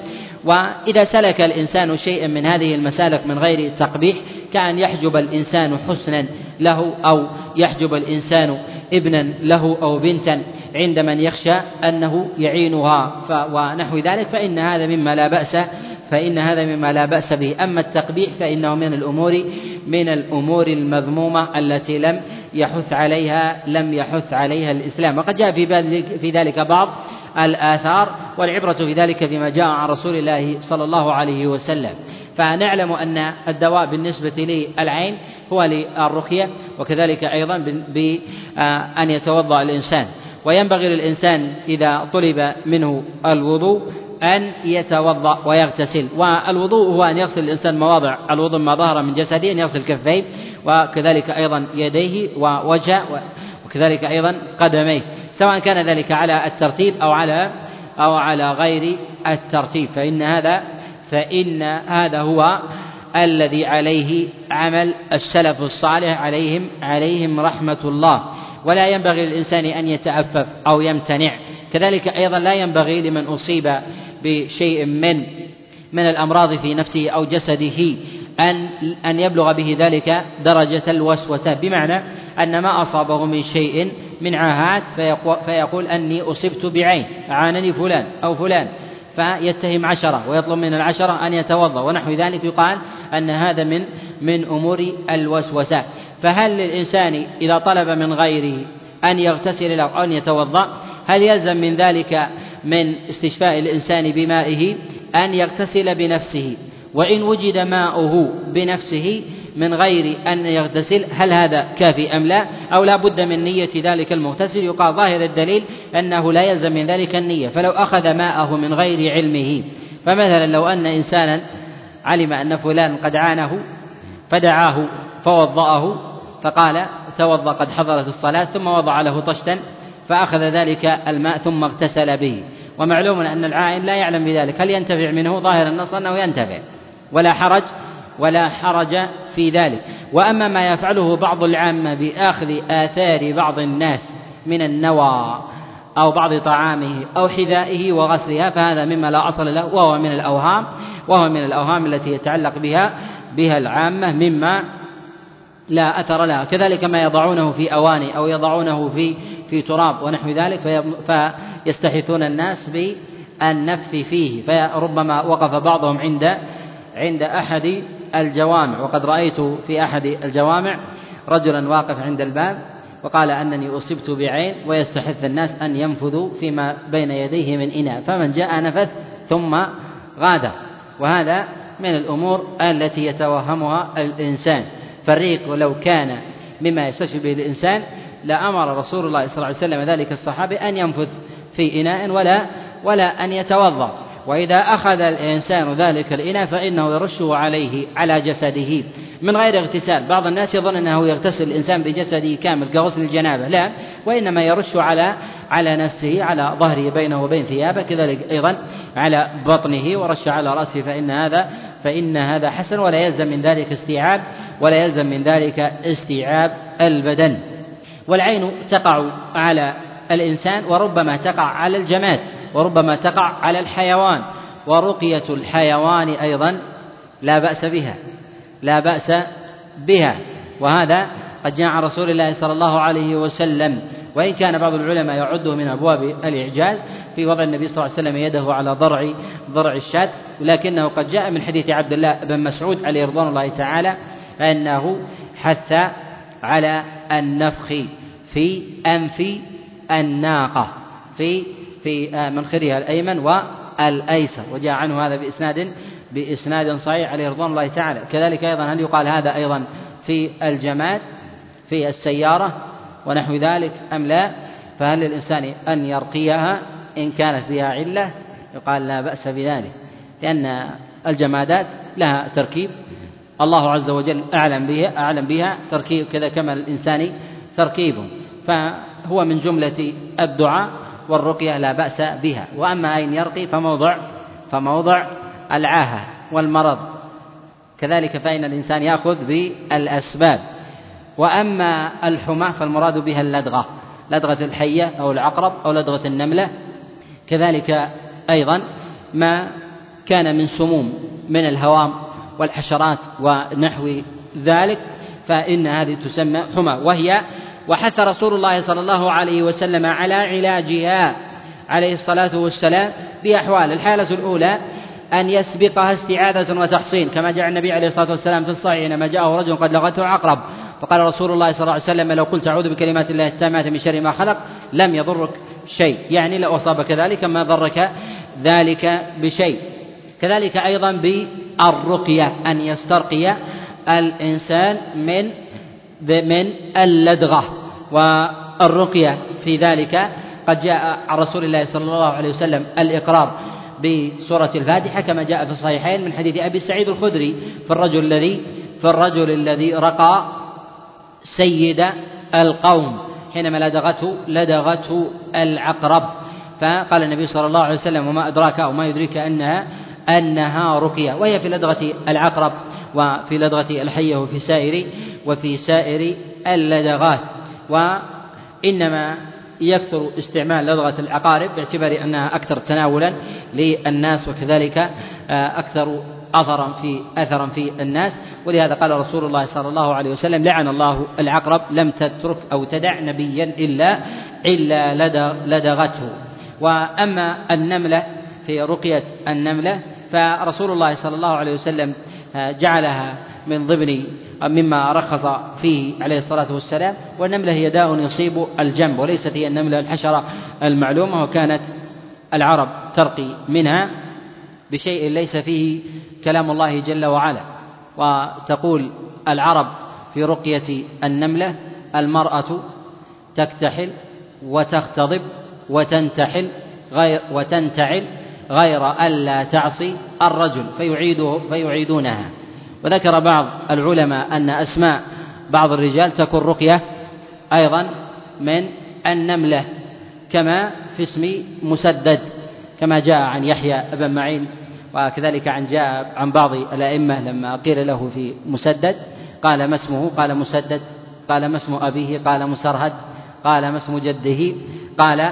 وإذا سلك الإنسان شيئا من هذه المسالك من غير تقبيح، كأن يحجب الإنسان حسنا له، أو يحجب الإنسان ابنا له أو بنتا عند من يخشى أنه يعينها ونحو ذلك، فإن هذا مما لا بأس فإن هذا مما لا بأس به. أما التقبيح فإنه من الأمور من الأمور المذمومة التي لم يحث عليها لم يحث عليها الإسلام. وقد جاء في في ذلك بعض الآثار، والعبرة في ذلك فيما جاء عن رسول الله صلى الله عليه وسلم. فنعلم أن الدواء بالنسبة للعين هو للرقية، وكذلك أيضا بأن يتوضأ الإنسان. وينبغي للإنسان إذا طلب منه الوضوء أن يتوضأ ويغتسل، والوضوء هو أن يغسل الإنسان مواضع الوضوء ما ظهر من جسده، أن يغسل كفيه وكذلك أيضا يديه ووجهه وكذلك أيضا قدميه، سواء كان ذلك على الترتيب أو على أو على غير الترتيب، فإن هذا فإن هذا هو الذي عليه عمل السلف الصالح عليهم عليهم رحمة الله. ولا ينبغي للإنسان أن يتأفف أو يمتنع. كذلك أيضا لا ينبغي لمن أصيب بشيء من من الأمراض في نفسه أو جسده أن أن يبلغ به ذلك درجة الوسوسة، بمعنى أن ما أصابه من شيء من عاهات فيقول أني أصبت بعين، عانني فلان أو فلان، فيتهم عشرة ويطلب من العشرة أن يتوضأ ونحو ذلك، يقال أن هذا من من أمور الوسوسة. فهل للإنسان إذا طلب من غيره أن يغتسل أو أن يتوضأ، هل يلزم من ذلك من استشفاء الإنسان بمائه أن يغتسل بنفسه؟ وإن وجد ماؤه بنفسه من غير أن يغتسل، هل هذا كافي أم لا؟ أو لا بد من نية ذلك المغتسل؟ يقال ظاهر الدليل أنه لا يلزم من ذلك النية، فلو أخذ ماءه من غير علمه، فمثلا لو أن إنسانا علم أن فلان قد عانه فدعاه فوضأه، فقال توضأ قد حضرت الصلاة، ثم وضع له طشتا فأخذ ذلك الماء ثم اغتسل به، ومعلوم أن العائن لا يعلم بذلك، هل ينتفع منه؟ ظاهر النص أنه ينتفع، ولا حرج ولا حرج في ذلك. وأما ما يفعله بعض العامة بأخذ آثار بعض الناس من النوى أو بعض طعامه أو حذائه وغسلها، فهذا مما لا أصل له، وهو من الأوهام وهو من الأوهام التي يتعلق بها بها العامة مما لا أثر لها. كذلك ما يضعونه في أواني أو يضعونه في في تراب ونحو ذلك، فيستحيثون الناس بالنفث فيه، فربما وقف بعضهم عند عند أحد الجوامع. وقد رأيت في أحد الجوامع رجلا واقف عند الباب وقال أنني أصبت بعين، ويستحث الناس أن ينفذوا فيما بين يديه من إناء، فمن جاء نفث ثم غادر. وهذا من الأمور التي يتوهمها الإنسان. فريق ولو كان مما يستشفي به الإنسان لأمر رسول الله صلى الله عليه وسلم ذلك الصحابي أن ينفث في إناء ولا ولا أن يتوضأ. وإذا أخذ الإنسان ذلك الإناء فإنه يرشه عليه على جسده من غير اغتسال. بعض الناس يظن أنه يغتسل الإنسان بجسده كامل كغسل الجنابة، لا، وإنما يرش على على نفسه، على ظهره بينه وبين ثيابه، كذلك أيضا على بطنه، ورش على رأسه، فإن هذا فإن هذا حسن، ولا يلزم من ذلك استيعاب ولا يلزم من ذلك استيعاب البدن. والعين تقع على الإنسان، وربما تقع على الجماد، وربما تقع على الحيوان، ورقية الحيوان أيضا لا بأس بها لا بأس بها وهذا قد جاء عن رسول الله صلى الله عليه وسلم، وإن كان بعض العلماء يعده من أبواب الإعجاز في وضع النبي صلى الله عليه وسلم يده على ضرع ضرع الشاة، لكنه قد جاء من حديث عبد الله بن مسعود عليه رضوان الله تعالى أنه حث على النفخ في أنف الناقة في في منخرها الأيمن والأيسر، وجاء عنه هذا بإسناد بإسناد صحيح عليه رضوان الله تعالى. كذلك أيضا هل يقال هذا أيضا في الجماد، في السيارة ونحو ذلك أم لا؟ فهل للإنسان أن يرقيها إن كانت بها علة؟ يقال لا بأس بذلك، لأن الجمادات لها تركيب الله عز وجل أعلم بها أعلم بها تركيب كذا كما الإنسان تركيبه، فهو من جملة الدعاء والرقية لا بأس بها. وأما أين يرقي فموضع فموضع العاهة والمرض، كذلك فإن الإنسان يأخذ بالأسباب. وأما الحمى فالمراد بها اللدغة، لدغة الحية أو العقرب أو لدغة النملة، كذلك أيضا ما كان من سموم من الهوام والحشرات ونحو ذلك، فإن هذه تسمى حمى. وهي وحث رسول الله صلى الله عليه وسلم على علاجها عليه الصلاة والسلام بأحوال. الحالة الأولى أن يسبقها استعادة وتحصين، كما جاء النبي عليه الصلاة والسلام في الصحيح عندما جاءه رجل قد لغته عقرب، فقال رسول الله صلى الله عليه وسلم: لو قلت أعوذ بكلمات الله التامات من شر ما خلق لم يضرك شيء، يعني لا أصابك ذلك ما ضرك ذلك بشيء. كذلك أيضا بالرقية أن يسترقي الإنسان من من اللدغة، والرقية في ذلك قد جاء عن رسول الله صلى الله عليه وسلم الإقرار بسورة الفاتحة، كما جاء في الصحيحين من حديث أبي سعيد الخدري في الرجل الذي في الرجل الذي رقى سيد القوم حينما لدغته لدغته العقرب، فقال النبي صلى الله عليه وسلم: وما أدراك أو ما يدريك أنها أنها رقية. وهي في لدغة العقرب وفي لدغة الحية وفي سائر وفي سائر اللدغات، وإنما يكثر استعمال لدغة العقارب باعتبار أنها أكثر تناولا للناس، وكذلك أكثر أثرا في أثرا في الناس. ولهذا قال رسول الله صلى الله عليه وسلم: لعن الله العقرب لم تترك أو تدع نبيا إلا إلا لدغته. وأما النملة في رقية النملة فرسول الله صلى الله عليه وسلم جعلها من ضمن مما رخص فيه عليه الصلاة والسلام. والنملة هي داء يصيب الجنب، وليست هي النملة الحشرة المعلومة، وكانت العرب ترقي منها بشيء ليس فيه كلام الله جل وعلا. وتقول العرب في رقية النملة: المرأة تكتحل وتختضب وتنتحل غير وتنتعل غير ألا تعصي الرجل، فيعيده فيعيدونها. وذكر بعض العلماء أن أسماء بعض الرجال تكون رقية أيضا من النملة، كما في اسم مسدد، كما جاء عن يحيى بن معين، وكذلك عن جاء عن بعض الأئمة لما قيل له في مسدد قال: ما اسمه؟ قال: مسدد. قال: ما اسم أبيه؟ قال: مسرهد. قال: ما اسم جده؟ قال: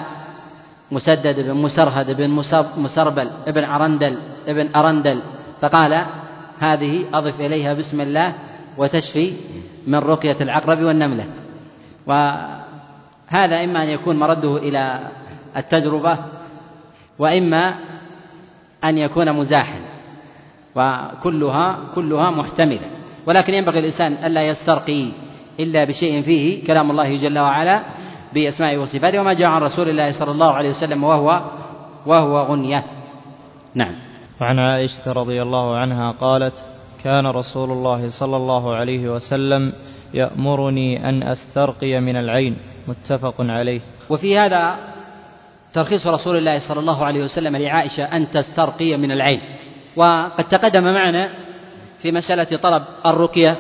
مسدد بن مسرهد بن مسربل بن أرندل بن أرندل. فقال: هذه أضف إليها بسم الله وتشفي من رقية العقرب والنملة. وهذا هذا إما أن يكون مرده إلى التجربة، وإما أن يكون مزاحا، وكلها كلها محتملة. ولكن ينبغي الإنسان ألا يسترقي إلا بشيء فيه كلام الله جل وعلا بأسمائه وصفاته وما جاء عن رسول الله صلى الله عليه وسلم وهو وهو غنية. نعم. وعن عائشة رضي الله عنها قالت: كان رسول الله صلى الله عليه وسلم يأمرني أن أسترقي من العين، متفق عليه. وفي هذا ترخيص رسول الله صلى الله عليه وسلم لعائشة أن تسترقي من العين. وقد تقدم معنا في مسألة طلب الرقية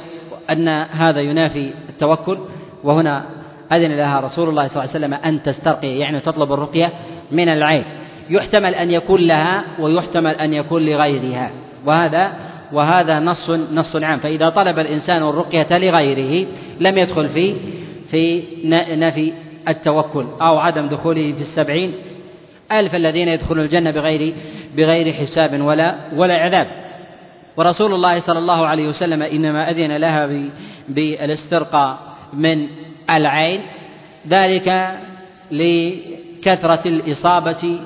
أن هذا ينافي التوكل، وهنا أذن لها رسول الله صلى الله عليه وسلم أن تسترقي، يعني تطلب الرقية من العين. يحتمل أن يكون لها ويحتمل أن يكون لغيرها، وهذا وهذا نص نص عام. فإذا طلب الإنسان الرقية لغيره لم يدخل في في نفي التوكل أو عدم دخوله في السبعين ألف الذين يدخلون الجنة بغير بغير حساب ولا ولا عذاب. ورسول الله صلى الله عليه وسلم إنما أذن لها بالاسترقاء من العين، ذلك لكثرة الإصابة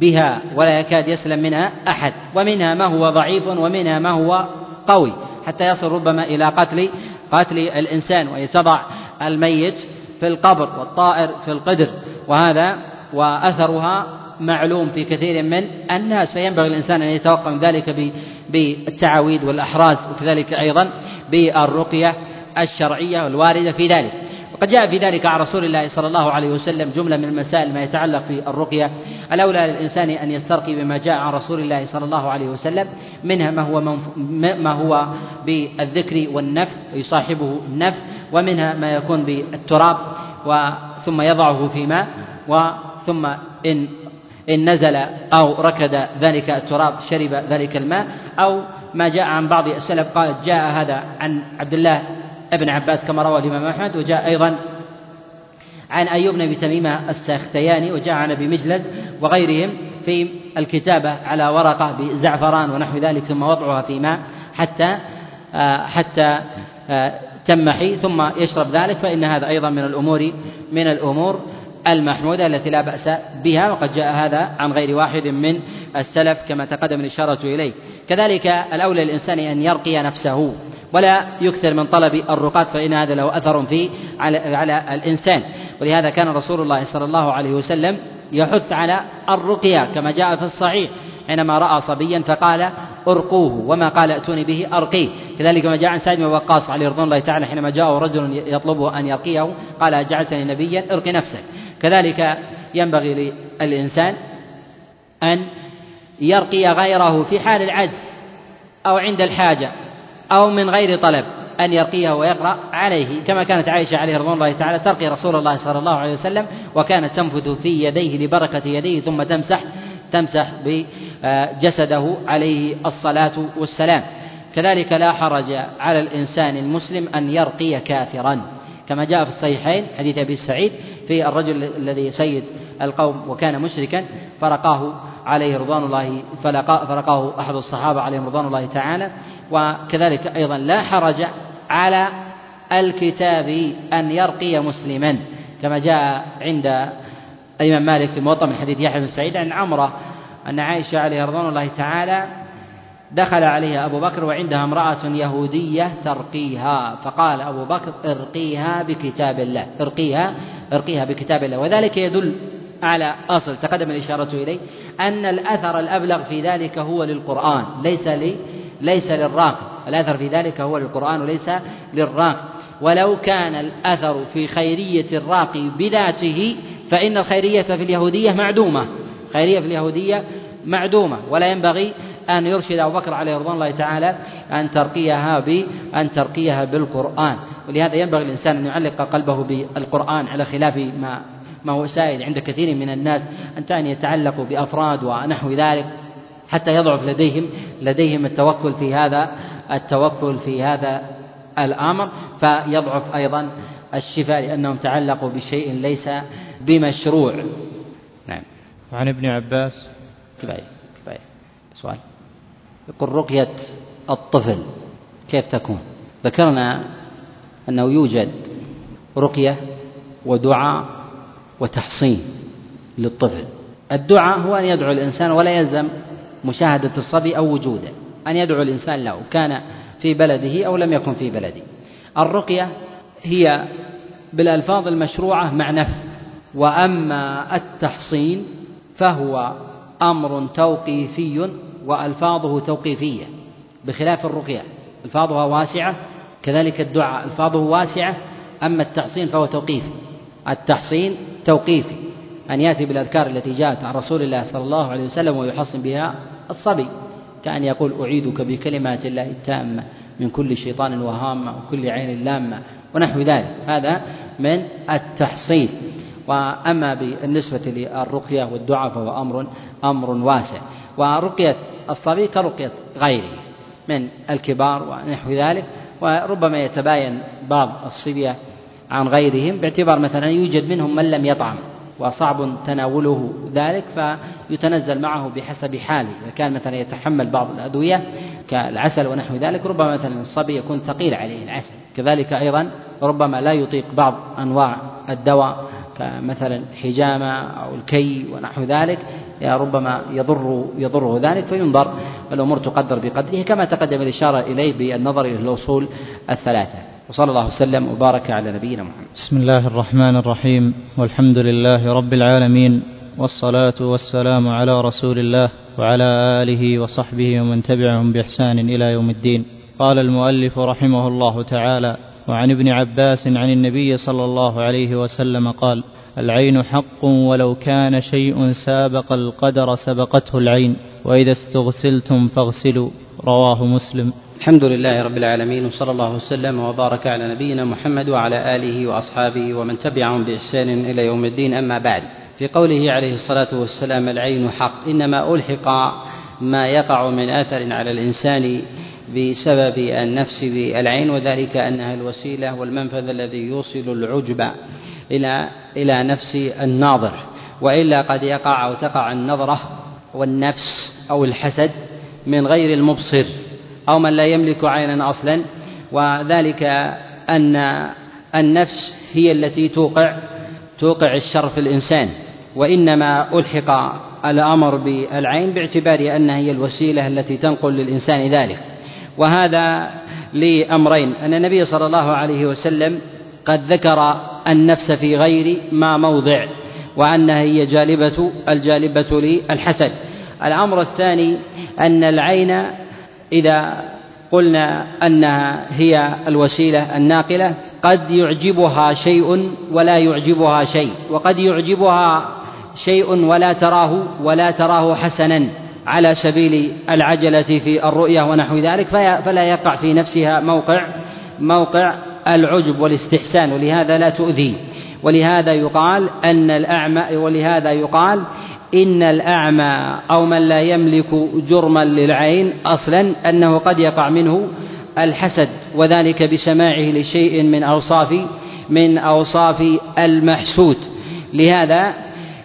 بها ولا يكاد يسلم منها أحد، ومنها ما هو ضعيف ومنها ما هو قوي، حتى يصل ربما إلى قتل قتل الإنسان، ويتضع الميت في القبر والطائر في القدر، وهذا وأثرها معلوم في كثير من الناس. فينبغي الإنسان أن يتوقع من ذلك بالتعاويذ والأحراز، وكذلك أيضا بالرقية الشرعية الواردة في ذلك. وقد جاء في ذلك عن رسول الله صلى الله عليه وسلم جملة من المسائل ما يتعلق في الرقية. الأولى للإنسان أن يسترقي بما جاء عن رسول الله صلى الله عليه وسلم، منها ما هو ما هو بالذكر والنفث ويصاحبه النفث، ومنها ما يكون بالتراب وثم يضعه في ماء، وثم إن إن نزل أو ركد ذلك التراب شرب ذلك الماء، أو ما جاء عن بعض السلف قال جاء هذا عن عبد الله ابن عباس كما روى الإمام أحمد، وجاء أيضا عن أيوب بن تميمة السختياني، وجاء عن أبي مجلس وغيرهم في الكتابة على ورقة بزعفران ونحو ذلك، ثم وضعها في ماء حتى حتى تمحي ثم يشرب ذلك. فإن هذا أيضا من الأمور من الأمور المحمودة التي لا بأس بها، وقد جاء هذا عن غير واحد من السلف كما تقدم الإشارة إليه. كذلك الأولى للإنسان أن يرقي نفسه ولا يكثر من طلب الرقاة، فإن هذا له أثر فيه على, على الإنسان. ولهذا كان رسول الله صلى الله عليه وسلم يحث على الرقية كما جاء في الصحيح حينما رأى صبيا فقال أرقوه، وما قال ائتوني به أرقيه. كذلك ما جاء عن سعد بن وقاص عليه رضي الله تعالى حينما جاءه رجل يطلبه أن يرقيه قال أجعلتني نبيا، أرقي نفسك. كذلك ينبغي للإنسان أن يرقي غيره في حال العجز أو عند الحاجة أو من غير طلب، أن يرقيه ويقرأ عليه، كما كانت عائشة عليه رضي الله تعالى ترقي رسول الله صلى الله عليه وسلم، وكانت تنفث في يديه لبركة يديه، ثم تمسح تمسح بجسده عليه الصلاة والسلام. كذلك لا حرج على الإنسان المسلم أن يرقي كافرا كما جاء في الصحيحين حديث أبي سعيد في الرجل الذي سيد القوم وكان مشركا فرقاه عليه رضوان الله، فرقاه أحد الصحابة عليهم رضوان الله تعالى. وكذلك أيضا لا حرج على الكتاب أن يرقي مسلما كما جاء عند الإمام مالك في الموطأ من حديث يحيى بن سعيد عن عمرة أن عائشة عليه رضوان الله تعالى دخل عليها أبو بكر وعندها امرأة يهودية ترقيها، فقال أبو بكر ارقيها بكتاب الله، ارقيها ارقيها بكتاب الله. وذلك يدل على أصل تقدم الإشارة إليه أن الأثر الأبلغ في ذلك هو للقرآن ليس لي ليس للراقي، الأثر في ذلك هو للقرآن وليس للراقي. ولو كان الأثر في خيرية الراقي بذاته فإن الخيرية في اليهودية معدومة، خيرية في اليهودية معدومة، ولا ينبغي أن يرشد أبو بكر عليه رضوان الله تعالى أن ترقيها بأن ترقيها بالقرآن. ولهذا ينبغي الإنسان أن يعلق قلبه بالقرآن على خلاف ما ما هو سائد عند كثير من الناس، أن يتعلق بأفراد ونحو ذلك حتى يضعف لديهم لديهم التوكل في هذا التوكل في هذا الأمر، فيضعف أيضا الشفاء لأنهم تعلقوا بشيء ليس بمشروع. نعم. عن ابن عباس كفاية كفاية سؤال يقول رقية الطفل كيف تكون؟ ذكرنا أنه يوجد رقية ودعاء وتحصين للطفل. الدعاء هو أن يدعو الإنسان ولا يلزم مشاهدة الصبي أو وجوده، أن يدعو الإنسان له كان في بلده أو لم يكن في بلده. الرقية هي بالألفاظ المشروعة مع نفي. وأما التحصين فهو أمر توقيفي وألفاظه توقيفية بخلاف الرقية ألفاظها واسعة، كذلك الدعاء ألفاظه واسعة. أما التحصين فهو توقيفي، التحصين توقيفي أن يأتي بالأذكار التي جاءت عن رسول الله صلى الله عليه وسلم ويحصن بها الصبي، كأن يقول أعيدك بكلمات الله التامة من كل شيطان وهامة وكل عين لامة ونحو ذلك، هذا من التحصين. وأما بالنسبة للرقية والدعاء فهو أمر أمر واسع، ورقية الصبي كرقية غيره من الكبار ونحو ذلك، وربما يتباين بعض الصبية عن غيرهم باعتبار مثلا يوجد منهم من لم يطعم وصعب تناوله ذلك فيتنزل معه بحسب حاله، وكان مثلا يتحمل بعض الأدوية كالعسل ونحو ذلك ربما مثلا الصبي يكون ثقيل عليه العسل، كذلك أيضا ربما لا يطيق بعض أنواع الدواء كمثلا حجامة أو الكي ونحو ذلك، ربما يضر يضره ذلك، فينظر الأمور تقدر بقدره كما تقدم الإشارة إليه بالنظر إلى الأصول الثلاثة. وصلى الله وسلم وبارك على نبينا محمد. بسم الله الرحمن الرحيم، والحمد لله رب العالمين، والصلاة والسلام على رسول الله وعلى آله وصحبه ومن تبعهم بإحسان إلى يوم الدين. قال المؤلف رحمه الله تعالى: وعن ابن عباس عن النبي صلى الله عليه وسلم قال: العين حق ولو كان شيء سابق القدر سبقته العين، وإذا استغسلتم فاغسلوا. رواه مسلم. الحمد لله رب العالمين، وصلى الله وسلم وبارك على نبينا محمد وعلى آله وأصحابه ومن تبعهم بإحسان إلى يوم الدين. أما بعد، في قوله عليه الصلاة والسلام العين حق إنما ألحق ما يقع من آثر على الإنسان بسبب النفس بالعين، وذلك أنها الوسيلة والمنفذ الذي يوصل العجب إلى إلى نفس الناظر، وإلا قد يقع أو تقع النظرة والنفس أو الحسد من غير المبصر أو من لا يملك عينا أصلا، وذلك أن النفس هي التي توقع توقع الشر في الإنسان، وإنما ألحق الأمر بالعين باعتبار أنها هي الوسيلة التي تنقل للإنسان ذلك. وهذا لأمرين: أن النبي صلى الله عليه وسلم قد ذكر النفس في غير ما موضع، وأنها هي جالبة الجالبة للحسد. الأمر الثاني أن العين إذا قلنا أنها هي الوسيلة الناقلة قد يعجبها شيء ولا يعجبها شيء، وقد يعجبها شيء ولا تراه ولا تراه حسنا على سبيل العجلة في الرؤية ونحو ذلك، فلا يقع في نفسها موقع موقع العجب والاستحسان، ولهذا لا تؤذي. ولهذا يقال أن الأعمى ولهذا يقال إن الأعمى أو من لا يملك جرما للعين أصلا أنه قد يقع منه الحسد، وذلك بسماعه لشيء من أوصاف من أوصاف المحسود. لهذا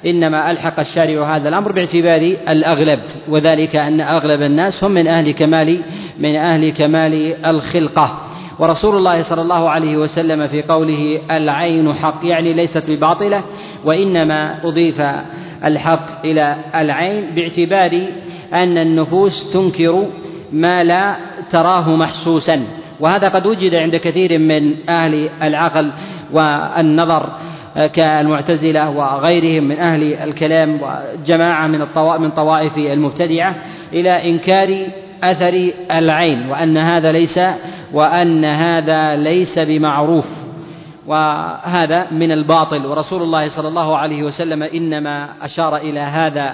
إنما ألحق الشارع هذا الأمر باعتبار الأغلب، وذلك أن أغلب الناس هم من أهل كمال من أهل كمال الخلقة. ورسول الله صلى الله عليه وسلم في قوله العين حق يعني ليست بباطلة، وإنما أضيف الحق إلى العين باعتبار أن النفوس تنكر ما لا تراه محسوسا، وهذا قد وجد عند كثير من أهل العقل والنظر كالمعتزلة وغيرهم من أهل الكلام وجماعة من طوائف المبتدعة إلى إنكار أثر العين، وأن هذا ليس وأن هذا ليس بمعروف، وهذا من الباطل. ورسول الله صلى الله عليه وسلم إنما أشار إلى هذا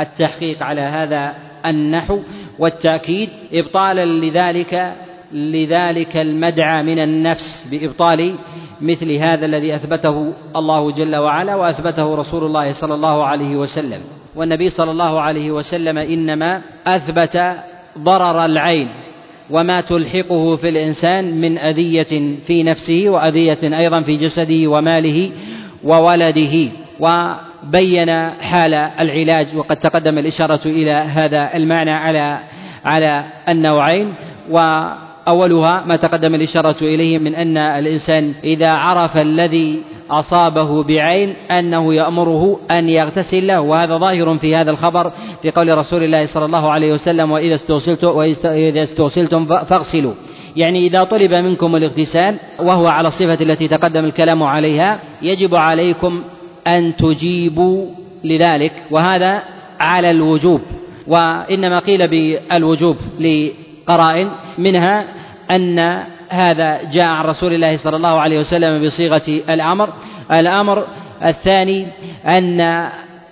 التحقيق على هذا النحو والتأكيد إبطالا لذلك لذلك المدعى من النفس بإبطال مثل هذا الذي أثبته الله جل وعلا وأثبته رسول الله صلى الله عليه وسلم. والنبي صلى الله عليه وسلم إنما أثبت ضرر العين وما تلحقه في الإنسان من أذية في نفسه وأذية أيضا في جسده وماله وولده، وبين حال العلاج، وقد تقدم الإشارة إلى هذا المعنى على على النوعين. وأولها ما تقدم الإشارة إليه من أن الإنسان إذا عرف الذي أصابه بعين أنه يأمره أن يغتسل له، وهذا ظاهر في هذا الخبر في قول رسول الله صلى الله عليه وسلم وإذا استغسلتم وإذا استغسلتم فاغسلوا، يعني إذا طلب منكم الاغتسال وهو على الصفة التي تقدم الكلام عليها يجب عليكم أن تجيبوا لذلك، وهذا على الوجوب، وإنما قيل بالوجوب لقرائن منها أن هذا جاء عن رسول الله صلى الله عليه وسلم بصيغة الأمر. الأمر الثاني أن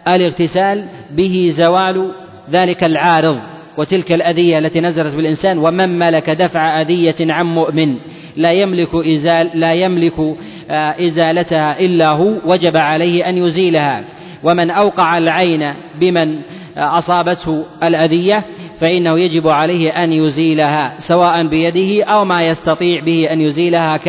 الاغتسال به زوال ذلك العارض وتلك الأذية التي نزلت بالإنسان، ومن ملك دفع أذية عن مؤمن لا يملك إزال لا يملك إزالتها إلا هو وجب عليه أن يزيلها، ومن أوقع العين بمن أصابته الأذية فإنه يجب عليه أن يزيلها سواء بيده أو ما يستطيع به أن يزيلها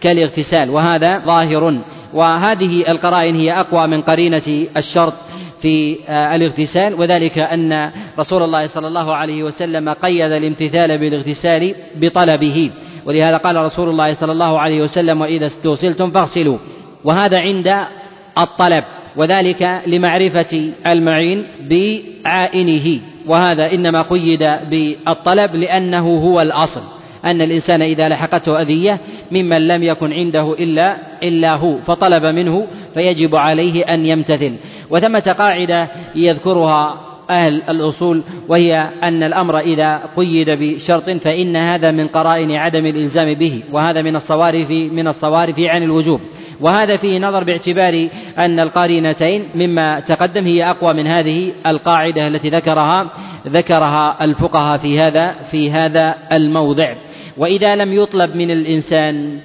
كالاغتسال، وهذا ظاهر. وهذه القرائن هي أقوى من قرينة الشرط في الاغتسال، وذلك أن رسول الله صلى الله عليه وسلم قيد الامتثال بالاغتسال بطلبه، ولهذا قال رسول الله صلى الله عليه وسلم وإذا استغسلتم فاغسلوا، وهذا عند الطلب، وذلك لمعرفة المعين بعائنه، وهذا إنما قيد بالطلب لأنه هو الأصل، أن الإنسان إذا لحقته أذية ممن لم يكن عنده إلا إلا هو فطلب منه فيجب عليه أن يمتثل. وثمة قاعدة يذكرها أهل الأصول، وهي أن الأمر إذا قيد بشرط فإن هذا من قرائن عدم الإلزام به، وهذا من الصوارف من الصوارف عن الوجوب، وهذا فيه نظر باعتبار أن القرينتين مما تقدم هي أقوى من هذه القاعدة التي ذكرها ذكرها الفقهاء في هذا في هذا الموضع. وإذا لم يطلب من الإنسان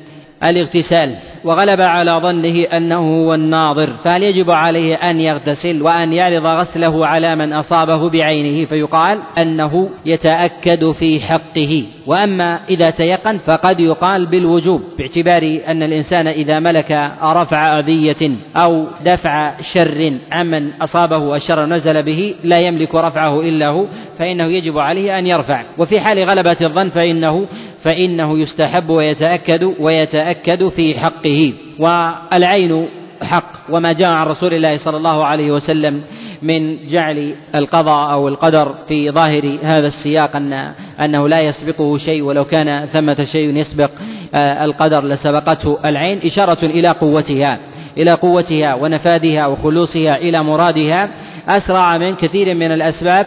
الاغتسال وغلب على ظنه أنه هو الناظر فهل يجب عليه أن يغتسل وأن يعرض غسله على من أصابه بعينه؟ فيقال أنه يتأكد في حقه، وأما إذا تيقن فقد يقال بالوجوب، باعتبار أن الإنسان إذا ملك رفع أذية أو دفع شر عمن أصابه الشر نزل به لا يملك رفعه إلا هو فإنه يجب عليه أن يرفع، وفي حال غلبة الظن فإنه فإنه يستحب ويتأكد ويتأكد في حقه. والعين حق، وما جاء عن رسول الله صلى الله عليه وسلم من جعل القضاء أو القدر في ظاهر هذا السياق أن أنه لا يسبقه شيء، ولو كان ثمة شيء يسبق القدر لسبقته العين، إشارة إلى قوتها إلى قوتها ونفاذها وخلوصها إلى مرادها أسرع من كثير من الأسباب